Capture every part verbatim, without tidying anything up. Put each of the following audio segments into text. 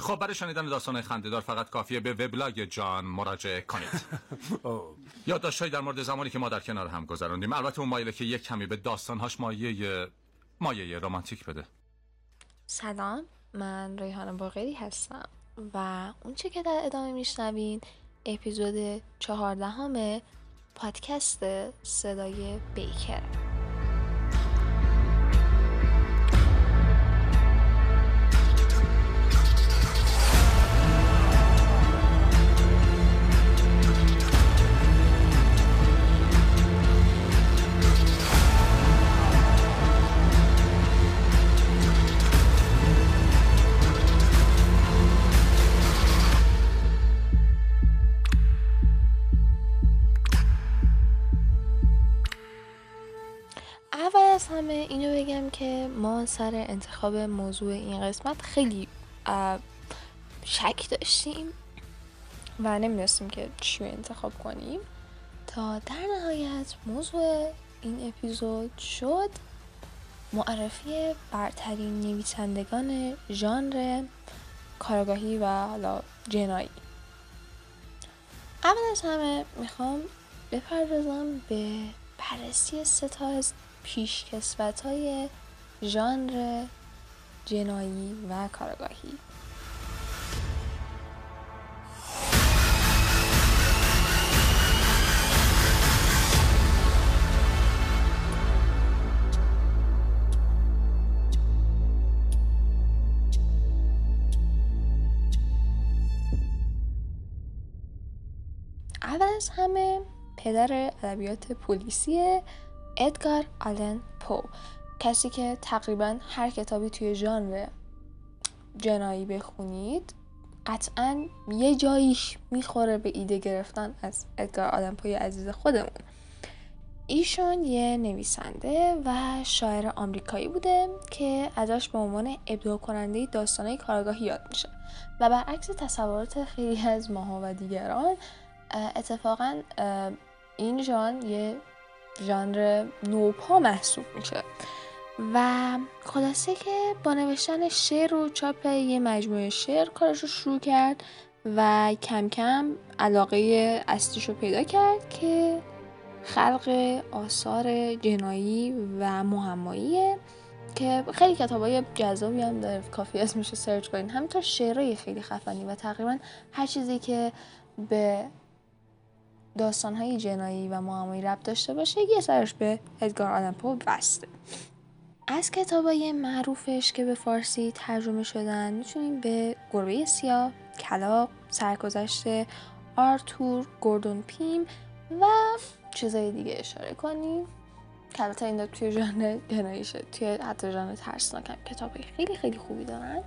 خب برای شنیدن داستان خنده‌دار فقط کافیه به وبلاگ جان مراجعه کنید. یادداشت‌هایی در مورد زمانی که ما در کنار هم گذراندیم. البته اون مایله که یک کمی به داستان‌هاش مایه مایه رمانتیک بده. سلام، من ریحانه باقری هستم و اون چه که در ادامه میشنوین اپیزود چهاردهم پادکست صدای بیکر. اینو بگم که ما سر انتخاب موضوع این قسمت خیلی شک داشتیم و نمی‌دونستیم که چی انتخاب کنیم تا در نهایت موضوع این اپیزود شد معرفی برترین نویسندگان ژانر کارآگاهی و حالا جنایی. اول از همه میخوام بپردازم به بررسی سه تا از پیشکسوت‌های ژانر جنایی و کارآگاهی. اول از همه پدر ادبیات پلیسیه ادگار آلن پو، کسی که تقریبا هر کتابی توی ژانر جنایی بخونید قطعاً یه جاییش میخوره به ایده گرفتن از ادگار آلن پوی عزیز خودمون. ایشون یه نویسنده و شاعر آمریکایی بوده که ازش به عنوان ابداع کننده داستان‌های کارآگاهی یاد میشه و برعکس تصورات خیلی از ماها و دیگران اتفاقاً این ژانر یه ژانر نوپا محسوب میشه و خلاصه که با نوشتن شعر و چاپ یه مجموعه شعر کارش رو شروع کرد و کم کم علاقه اصلیش رو پیدا کرد که خلق آثار جنایی و معماییه که خیلی کتابای جذابی هم داره، کافی اسمش رو سرچ کنین. همینطور شعرهای خیلی خفنی و تقریبا هر چیزی که به داستان‌های جنایی و معمایی ربط داشته باشه یه سرش به ادگار آلن پو بسته. از کتابای معروفش که به فارسی ترجمه شدن می‌تونیم به گربه سیاه، کلاغ، سرگذشت آرتور، گوردون پیم و چیزای دیگه اشاره کنیم. البته اینا توی ژانر جنایی شد، توی حتی ژانر ترسناک هم کتابای خیلی خیلی خوبی دارن.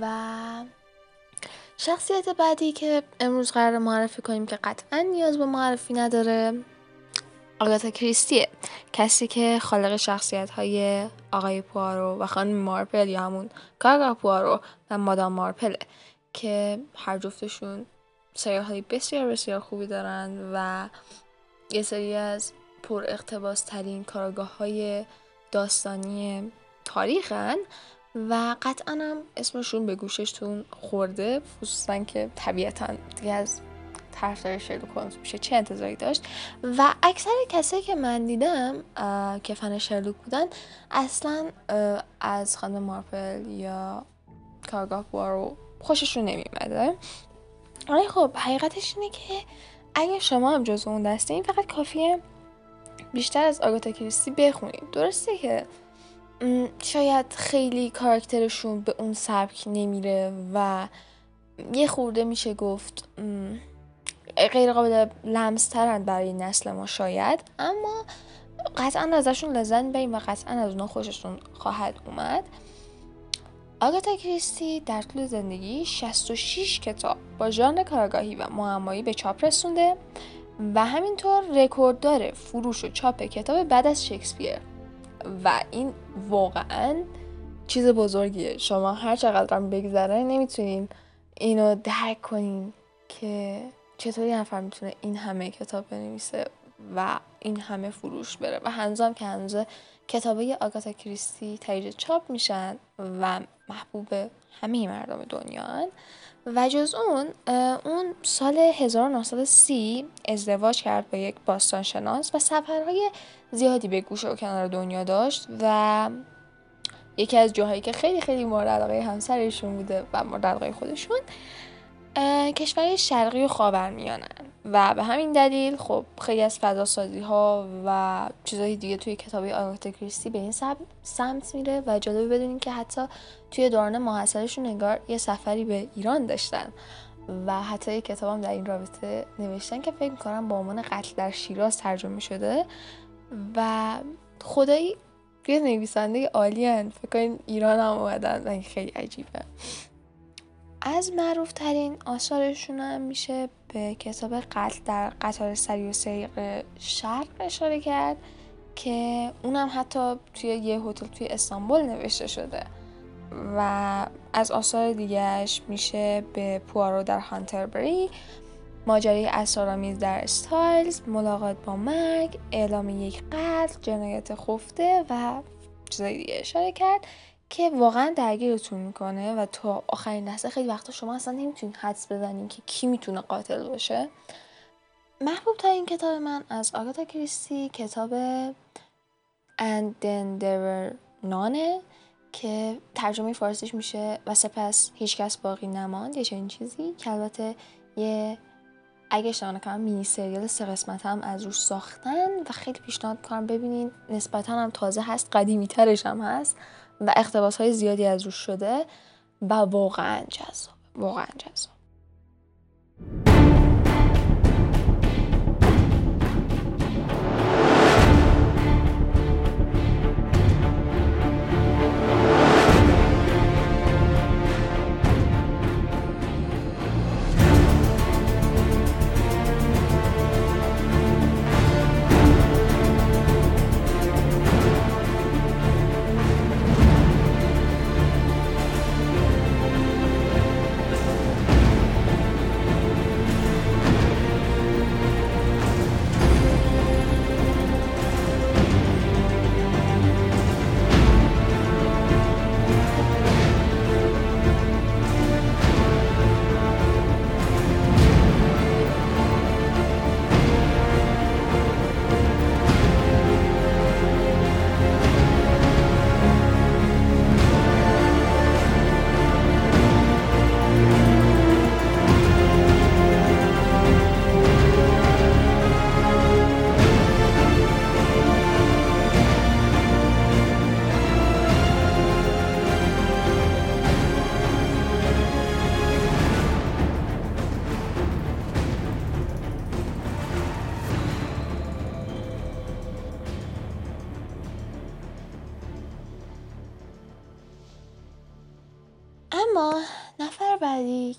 و شخصیت بعدی که امروز قرار معرفی کنیم که قطعاً نیاز به معرفی نداره آگاتا کریستیه، کسی که خالق شخصیت‌های آقای پوآرو و خانم مارپل یا همون کاگا پوآرو و مادام مارپله که هر جفتشون سریال‌های بسیار بسیار خوبی دارن و یه سری از پر اقتباس ترین کارآگاه‌های داستانی تاریخن و قطعاً هم اسمشون به گوششتون خورده، خصوصاً که طبیعتاً دیگه از طرفدار شرلوک هولمز میشه چه انتظاری داشت و اکثر کسایی که من دیدم که فن شرلوک بودن اصلاً از خانم مارپل یا کارگاه بوارو خوششون نمیمده. آره خب حقیقتش اینه که اگه شما هم جزو اون دسته این، فقط کافیه بیشتر از آگاتا کریستی بخونید. درسته که شاید خیلی کاراکترشون به اون سبک نمیره و یه خورده میشه گفت غیر قابل لمس ترن برای نسل ما شاید، اما قطعا ازشون لذت میبریم و قطعا از اونا خوششون خواهد اومد. آگاتا کریستی در طول زندگی شصت و شش کتاب با ژانر کاراگاهی و معمایی به چاپ رسونده و همینطور رکورددار فروش و چاپ کتاب بعد از شکسپیر و این واقعا چیز بزرگیه. شما هر چقدر هم بگذره نمیتونین اینو درک کنین که چطوری نفر میتونه این همه کتاب بنویسه و این همه فروش بره و هنوزم که هنوز کتابای آگاتا کریستی تایید چاپ میشن و محبوب همه مردم دنیا. و جز اون اون سال هزار و نهصد و سی ازدواج کرد با یک باستانشناس و سفرهای زیادی به گوشه و کنار دنیا داشت و یکی از جاهایی که خیلی خیلی مورد علاقه همسرشون بوده و مورد علاقه خودشون کشورهای شرقی و خاورمیانه و به همین دلیل خب خیلی از فضاسازی ها و چیزهای دیگه توی کتابی آگاتا کریستی به این سمت میره و جالبه بدونین که حتی توی دوران محاصرهشون انگار یه سفری به ایران داشتن و حتی یه کتاب هم در این رابطه نوشتن که فکر میکنم با عنوان قتل در شیراز ترجمه شده و خدایی یه نویسنده عالی هن. فکر کنین ایران هم اومدن، خیلی عجیبه. از معروفترین آثارشون هم میشه به کتاب قتل در قطار سری و سیق شرق اشاره کرد که اونم حتی توی یه هتل توی استانبول نوشته شده و از آثار دیگهش میشه به پوارو در هانتربری، ماجرای اسرارآمیز در استایلز، ملاقات با مرگ، اعلام یک قتل، جنایت خفته و چیزای دیگه اشاره کرد که واقعا درگیرتون میکنه و تا آخرین لحظه خیلی وقتا شما اصلا نمیتونین حدس بزنین که کی میتونه قاتل باشه. محبوب تا این کتاب من از آگاتا کریستی کتاب And Then There Were None که ترجمه فارسیش میشه و سپس هیچکس باقی نماند یا چنین چیزی، که البته یه اگه اشتباه نکنم مینی سریال سه قسمت هم از روش ساختن و خیلی پیشنهاد میکنم ببینین. نسبتا هم تازه هست، قدیمی ترش هم هست و اقتباس های زیادی از روش شده و واقعا جذاب، واقعا جذاب.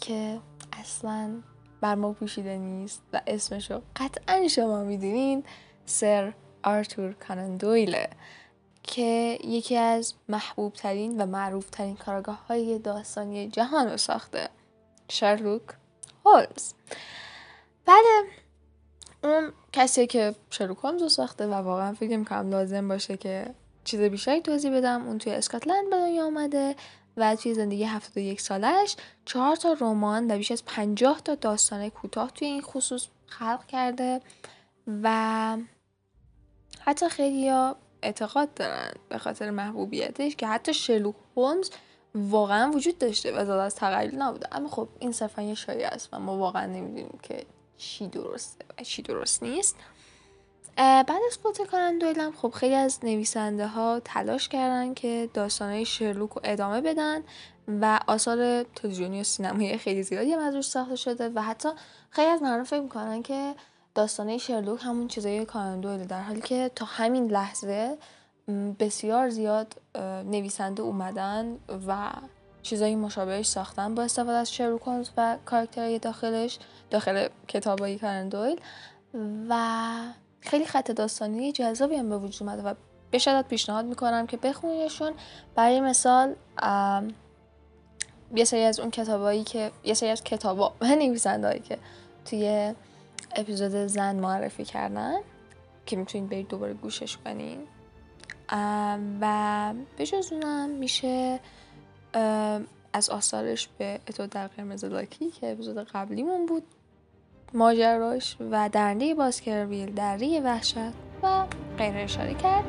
که اصلا بر ما پوشیده نیست و اسمشو قطعا شما میدونین، سر آرتور کونان دویل که یکی از محبوب ترین و معروف ترین کاراگاه های داستانی جهان رو ساخته، شرلوک هولمز. بله، اون کسی که شرلوک هولمز رو ساخته و واقعا فکر میکنم لازم باشه که چیز بیشتری توضیح بدم. اون توی اسکاتلند به دنیا اومده و توی زندگی هفتاد و یک سالش چهار تا رمان و بیش از پنجاه تا داستان کوتاه توی این خصوص خلق کرده و حتی خیلی‌ها اعتقاد دارن به خاطر محبوبیتش که حتی شرلوک هولمز واقعا وجود داشته و زیاد از تقلیل نبوده، اما خب این صرفا یه شایعه است و ما واقعا نمیدونیم که چی درسته و چی درست نیست. بعد از فوت کونان دویل خب خیلی از نویسنده ها تلاش کردن که داستانهای شرلوک رو ادامه بدن و آثار تلویزیونی و سینمایی خیلی زیادی هم ازش ساخته شده و حتی خیلی از مردم فکر میکنن که داستانهای شرلوک همون چیزای کونان دویل، در حالی که تا همین لحظه بسیار زیاد نویسنده اومدن و چیزایی مشابهش ساختن با استفاده از شرلوک هولمز و کاراکترهای داخلش داخل کتابای کونان دویل و خیلی خط داستانی جذابی هم به وجود اومده و به شدت پیشنهاد میکنم که بخونیدشون. برای مثال یه سری از اون کتابایی که یه سری از کتابا نویسنده‌هایی که توی اپیزود زن معرفی کردن که میتونید برید دوباره گوشش کنین و به جز اونم میشه از آثارش به اتو در قرمز لاکی که اپیزود قبلیمون بود ماجراش و درنده باسکرویل، دره وحشت و غیره اشاره کرد.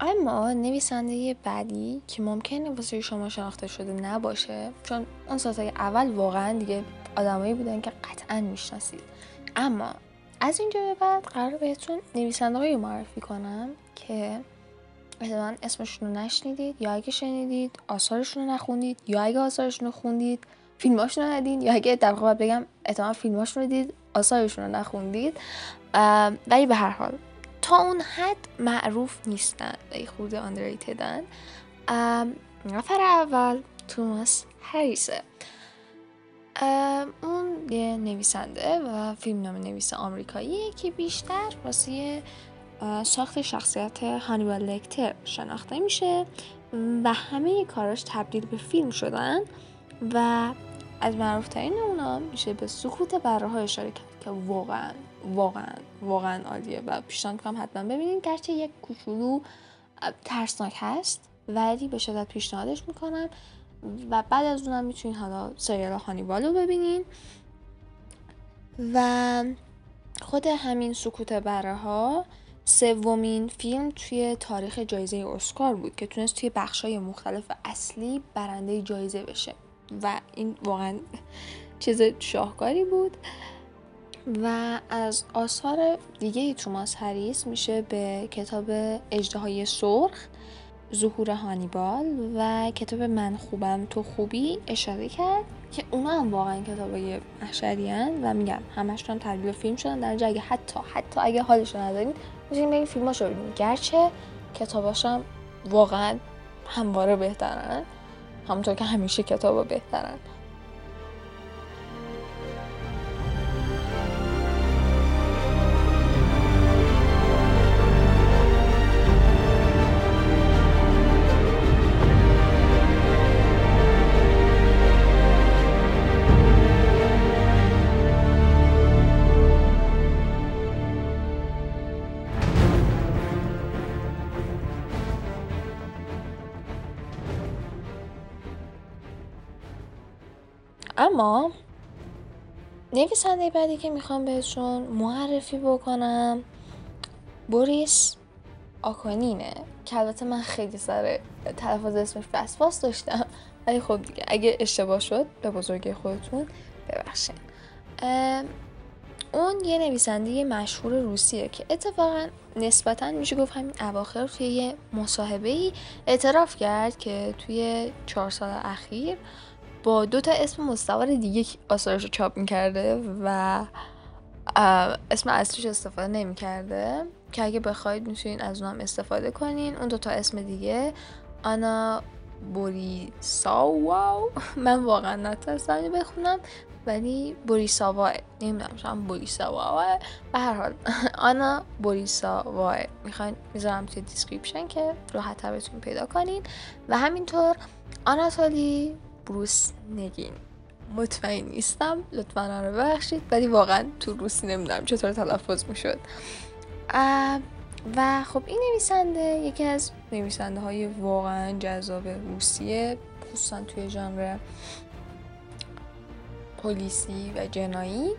اما نویسنده بعدی که ممکنه واسه شما شناخته شده نباشه، چون اون سازهای اول واقعا دیگه آدمایی بودن که قطعاً میشناسید، اما از اینجا به بعد قرار بهتون نویسنده‌هایی معرفی کنم که مثلا اسمشون رو نشنیدید یا اگه شنیدید آثارشون رو نخوندید یا اگه آثارشون رو خوندید فیلماشون رو ندید یا اگه در واقع بگم احتمالاً فیلماشون رو دیدید آثارشون رو نخوندید، ولی به هر حال تا اون حد معروف نیستن و یه خورده آندرریتدن. نفر اول توماس هریسه. اون یه نویسنده و فیلمنامه نویس آمریکاییه که بیشتر واسه ساخت شخصیت هانیبال لکتر شناخته میشه و همه کاراش تبدیل به فیلم شدن و از معروفترین اونا میشه به سکوت بره‌ها اشاره کرد که واقعاً واقعا واقعا عالیه و پیشنهاد می‌کنم حتما ببینید، گرچه یک کوچولو ترسناک هست ولی به شدت پیشنهادش میکنم و بعد از اونم میتونید حالا سریال هانیبال رو ببینید و خود همین سکوت بره‌ها سومین فیلم توی تاریخ جایزه اسکار بود که تونست توی بخش‌های مختلف اصلی برنده جایزه بشه و این واقعا چیز شاهکاری بود. و از آثار دیگه توماس هریس میشه به کتاب اژدهای سرخ، ظهور هانیبال و کتاب من خوبم تو خوبی اشاره کرد که اونا هم واقعا کتابای محشریان و میگم همشون تبدیل به فیلم شدن، در نتیجه اگه حتی حتی اگه حالشو ندارین میتونین برید فیلماشو ببینید، گرچه کتاباشم واقعا همواره بهترن، همونطور که همیشه کتابا بهترن. اما نویسنده بعدی که میخوام بهشون معرفی بکنم بوریس آکانینه که البته من خیلی سر تلفظ اسمش وسواس داشتم، ولی خب دیگه اگه اشتباه شد به بزرگی خودتون ببخشید. اون یه نویسنده مشهور روسیه که اتفاقا نسبتاً میشه گفت همین اواخر توی یه مصاحبه‌ای اعتراف کرد که توی چهار سال اخیر با دو تا اسم مستعار دیگه آثارش رو چاپ می‌کرده و اسم اصلیش استفاده نمی‌کرده که اگه بخواید می‌تونید از اونم استفاده کنین. اون دو تا اسم دیگه آنا بوریساوا، من واقعا نتونستم بخونم، ولی بوریساوا نمیدونم شما بوریساوا، به هر حال آنا بوریساوا میخواین میذارم توی دیسکریپشن که راحت‌تر بتونین پیدا کنین. و همینطور آناتولی بروس نگین، مطمئن نیستم لطفاً من رو ببخشید، ولی واقعا تو روسی نمیدونم چطور تلفظ میشد. و خب این نویسنده یکی از نویسنده های واقعا جذاب روسیه، خصوصا توی ژانر پلیسی و جنایی.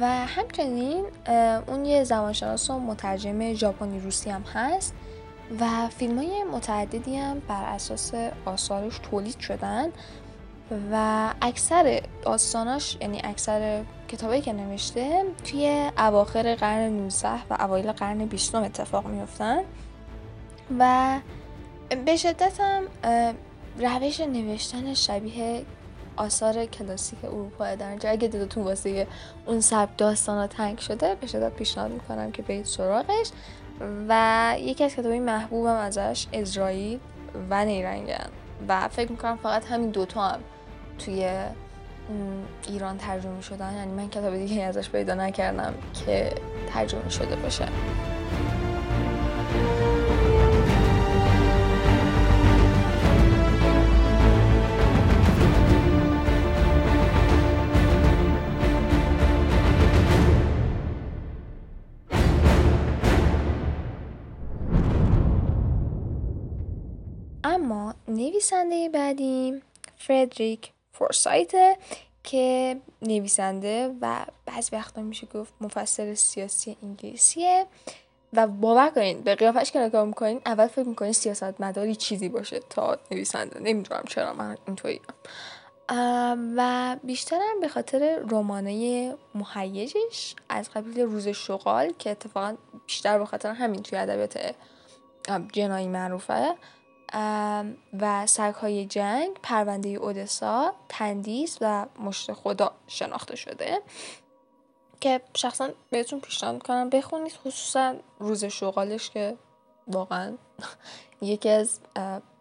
و همچنین اون یه زبانشناس و مترجم ژاپنی روسی هم هست و فیلم های متعددی هم بر اساس آثارش تولید شدن و اکثر داستاناش، یعنی اکثر کتابایی که نوشته، توی اواخر قرن نوزدهم و اوایل قرن بیستم اتفاق میافتن و به شدت هم روش نوشتن شبیه آثار کلاسیک اروپا در اینجا. اگه دلتون واسه اون سبک داستانا تنگ شده به شدت پیشنهاد میکنم که برید سراغش. و یکی از کتابای محبوبم ازش اسرائیل و نیرنگن و فکر میکنم فقط همین دوتا هم توی ایران ترجمه شدن، یعنی من کتاب دیگه ازش پیدا نکردم که ترجمه شده باشه. اما نویسنده بعدی فردریک فورسایت که نویسنده و بعضی وقتا میشه گفت مفسر سیاسی انگلیسیه و باور کنین به قیافش که نگاه میکنین اول فکر میکنین سیاستمداری چیزی باشه تا نویسنده، نمیدونم چرا من اینطوری ام. و بیشترم به خاطر رمانای مهیجش از قبیل روز شغال که اتفاقا بیشتر به خاطر همین توی ادبیات جنایی معروفه، و سگ‌های جنگ، پرونده اودسا، تندیس و مشت خدا شناخته شده که شخصا بهتون پیشنهاد میکنم بخونید، خصوصا روز شغالش که واقعا یکی از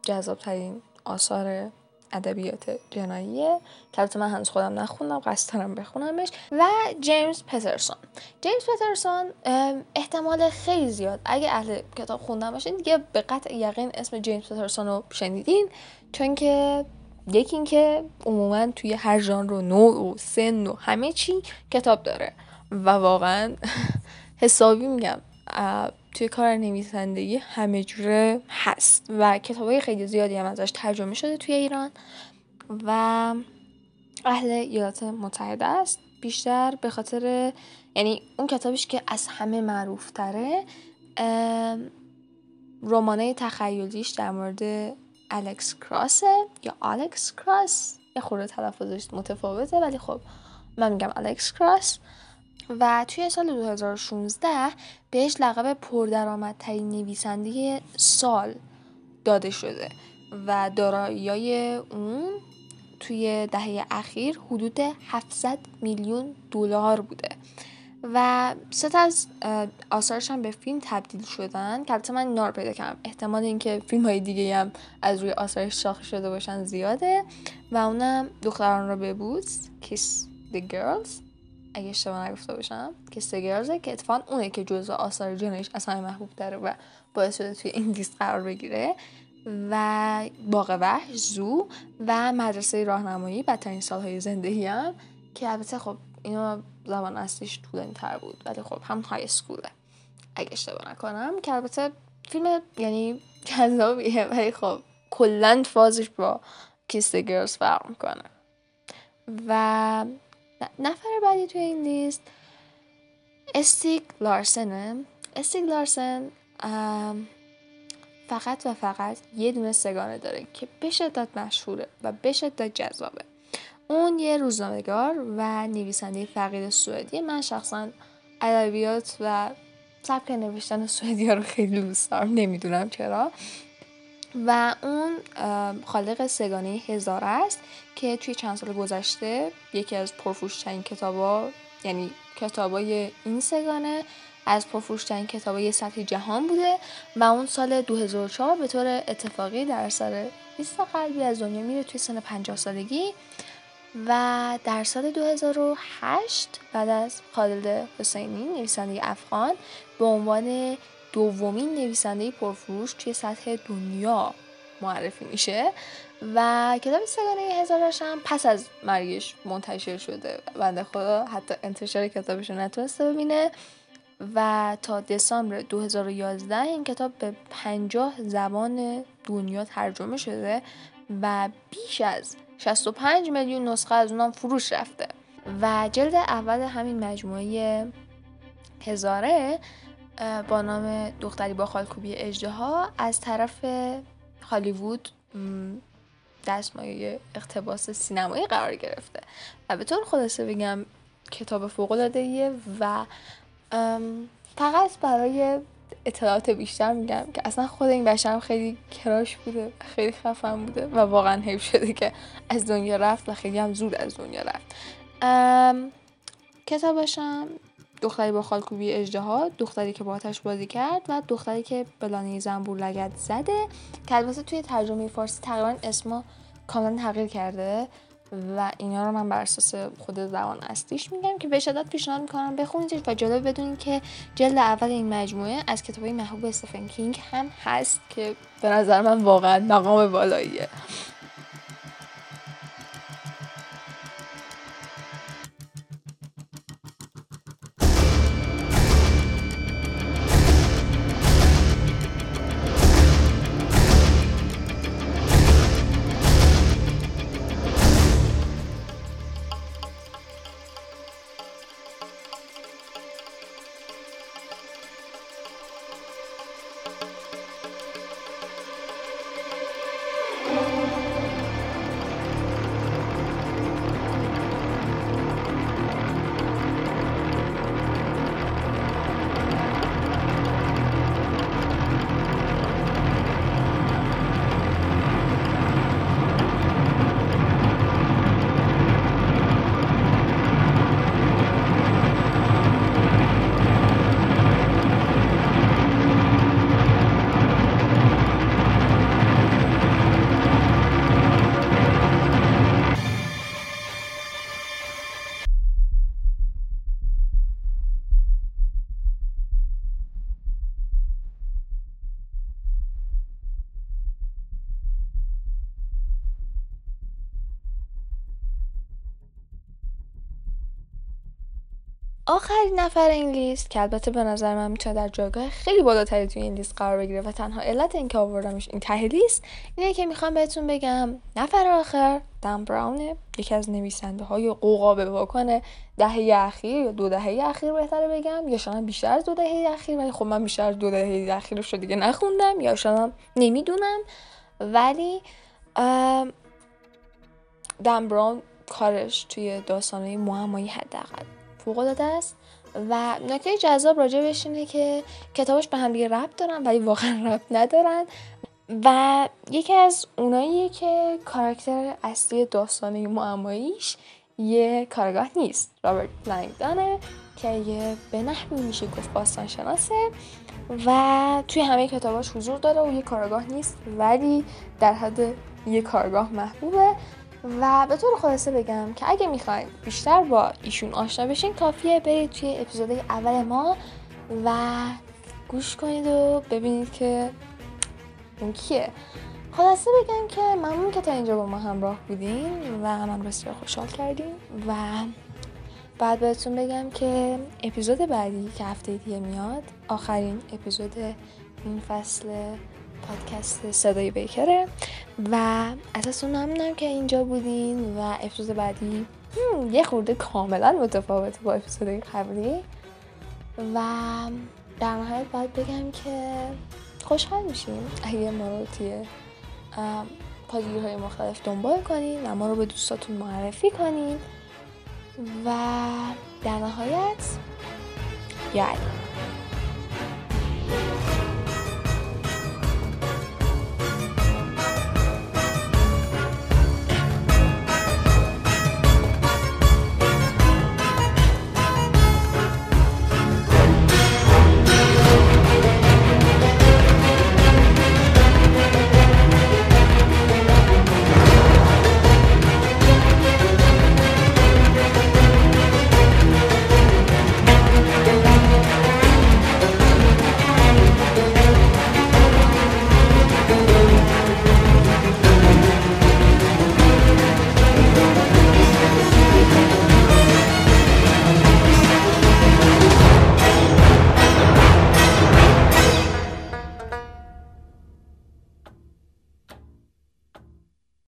جذابترین آثار ادبیات جناییه که البته من هنوز خودم نخوندم، قصد دارم بخونمش. و جیمز پترسون جیمز پترسون احتمال خیلی زیاد اگه اهل کتاب خوندن باشین دیگه به قطع یقین اسم جیمز پترسون رو شنیدین، چون که یکی این که عموما توی هر ژانر و نوع و سن و همه چی کتاب داره و واقعا حسابی میگم توی کار نویسندگی همه جوره هست و کتابای خیلی زیادی هم ازش ترجمه شده توی ایران و اهل ایالات متحده است بیشتر به خاطر، یعنی اون کتابش که از همه معروف تره رمانای تخیلیش در مورد الکس کراسه یا الکس کراس، یه خورده تلفظش متفاوته ولی خب من میگم الکس کراس. و توی سال دو هزار و شانزده بهش لقب پردرآمدترین نویسنده سال داده شده و دارایی‌های اون توی دهه اخیر حدود هفتصد میلیون دلار بوده و سه تا از آثارش هم به فیلم تبدیل شدن که البته من اینا رو پیدا کردم، احتمال اینکه فیلم‌های دیگه هم از روی آثارش ساخته شده باشن زیاده. و اونم دختران رو ببوس، Kiss the Girls اگه اشتباه نگفته باشم، که سگرزه که اتفاقاً اونه که جزء آثار جناییش اصلا محبوب تره و باعث شده توی این لیست قرار بگیره. و باغ وحش، زو و مدرسه راهنمایی، بدترین سالهای زندگی هم که البته خب اینا زمان اصلیش طولانی‌تر بود ولی خب هم های اسکوله اگه اشتباه نکنم، که البته فیلم یعنی جذابیه ولی خب کلاً فازش با کیس گرلز فرق میکنه. و نفر بعدی توی این لیست استیگ لارسنه. استیگ لارسن فقط و فقط یه دونه سگانه داره که به شدت مشهوره و به شدت جذابه. اون یه روزنامه‌نگار و نویسنده فقید سوئدی. من شخصا ادبیات و سبک نوشتن سوئدی‌ها رو خیلی دوست دارم، نمیدونم چرا. و اون خالق سگانه هزاره است که توی چند سال گذشته یکی از پرفروش‌ترین کتابا، یعنی کتابای این سگانه از پرفروش‌ترین کتابای سطح جهان بوده و اون سال دو هزار و چهار به طور اتفاقی در اثر بیست قلبی از دنیا میره توی سن پنجاه سالگی و در سال دو هزار و هشت بعد از خالد حسینی نویسنده افغان به عنوان دومین نویسنده پرفروش توی سطح دنیا معرفی میشه و کتاب سگانه هزارش هم پس از مرگش منتشر شده. بنده خدا حتی انتشار کتابش رو نتونسته ببینه و تا دسامبر دو هزار و یازده این کتاب به پنجاه زبان دنیا ترجمه شده و بیش از شصت و پنج میلیون نسخه از اونام فروش رفته و جلد اول همین مجموعه هزاره با نام دختری با خالکوبی اژدها از طرف هالیوود دستمایه اقتباس سینمایی قرار گرفته و به طور خلاصه بگم کتاب فوق‌العاده‌ایه و فقط برای اطلاعات بیشتر میگم که اصلا خود این بشرم خیلی کراش بوده، خیلی خفن بوده و واقعا حیف شده که از دنیا رفت و خیلی هم زود از دنیا رفت. کتابشم دختری با خالکوبی اژدها، دختری که با آتش بازی کرد و دختری که به لانه زنبور لگد زده که البته توی ترجمه فارسی تقریبا اسما کاملا تغییر کرده و اینا رو من بر اساس خود زبان اصلیش میگم که به شدت پیشنهاد میکنم بخونیدش و جالب بدونید که جلد اول این مجموعه از کتابای محبوب استفن کینگ هم هست که به نظر من واقعا مقام بالاییه. آخرین نفر این لیست که البته به نظر من میتونه در جایگاه خیلی بالاتری توی این لیست قرار بگیره و تنها علت اینکه آوردمش این ته لیست اینه که میخوام بهتون بگم نفر آخر دن براون، یکی از نویسنده های قوقا به واکن دهه اخیر یا دو دهه اخیر بهتره بگم، یا شاید بیشتر از دو دهه اخیر، ولی خب من بیشتر از دو دهه اخیرش رو دیگه نخوندم یا شاید نمیدونم، ولی دن براون کارش توی داستان‌های معمایی حداقل فوق‌العاده است و نکته جذاب راجعش اینه که کتاباش به هم دیگه ربط دارن ولی واقعا ربط ندارن و یکی از اوناییه که کاراکتر اصلی داستانه معماییش یه کارگاه نیست، رابرت بلینگتونه که یه به نحوی میشه گفت باستانشناسه و توی همه کتاباش حضور داره و یه کارگاه نیست ولی در حد یه کارگاه محبوبه و به طور خلاصه بگم که اگه میخواین بیشتر با ایشون آشنا بشین کافیه برید توی اپیزود اول ما و گوش کنید و ببینید که اون کیه. خلاصه بگم که ممنون که تا اینجا با ما همراه بودین و من بسیار خوشحال کردیم و بعد بهتون بگم که اپیزود بعدی که هفته دیگه میاد آخرین اپیزود این فصل پادکست صدای بیکره و ازتون ممنونم که اینجا بودین و اپیزود بعدی یه خورده کاملا متفاوت با اپیزود قبلی و در نهایت باید بگم که خوشحال میشیم اگه ما رو توی پادگیرهای مختلف دنبال کنین و ما رو به دوستاتون معرفی کنین و در نهایت یعنی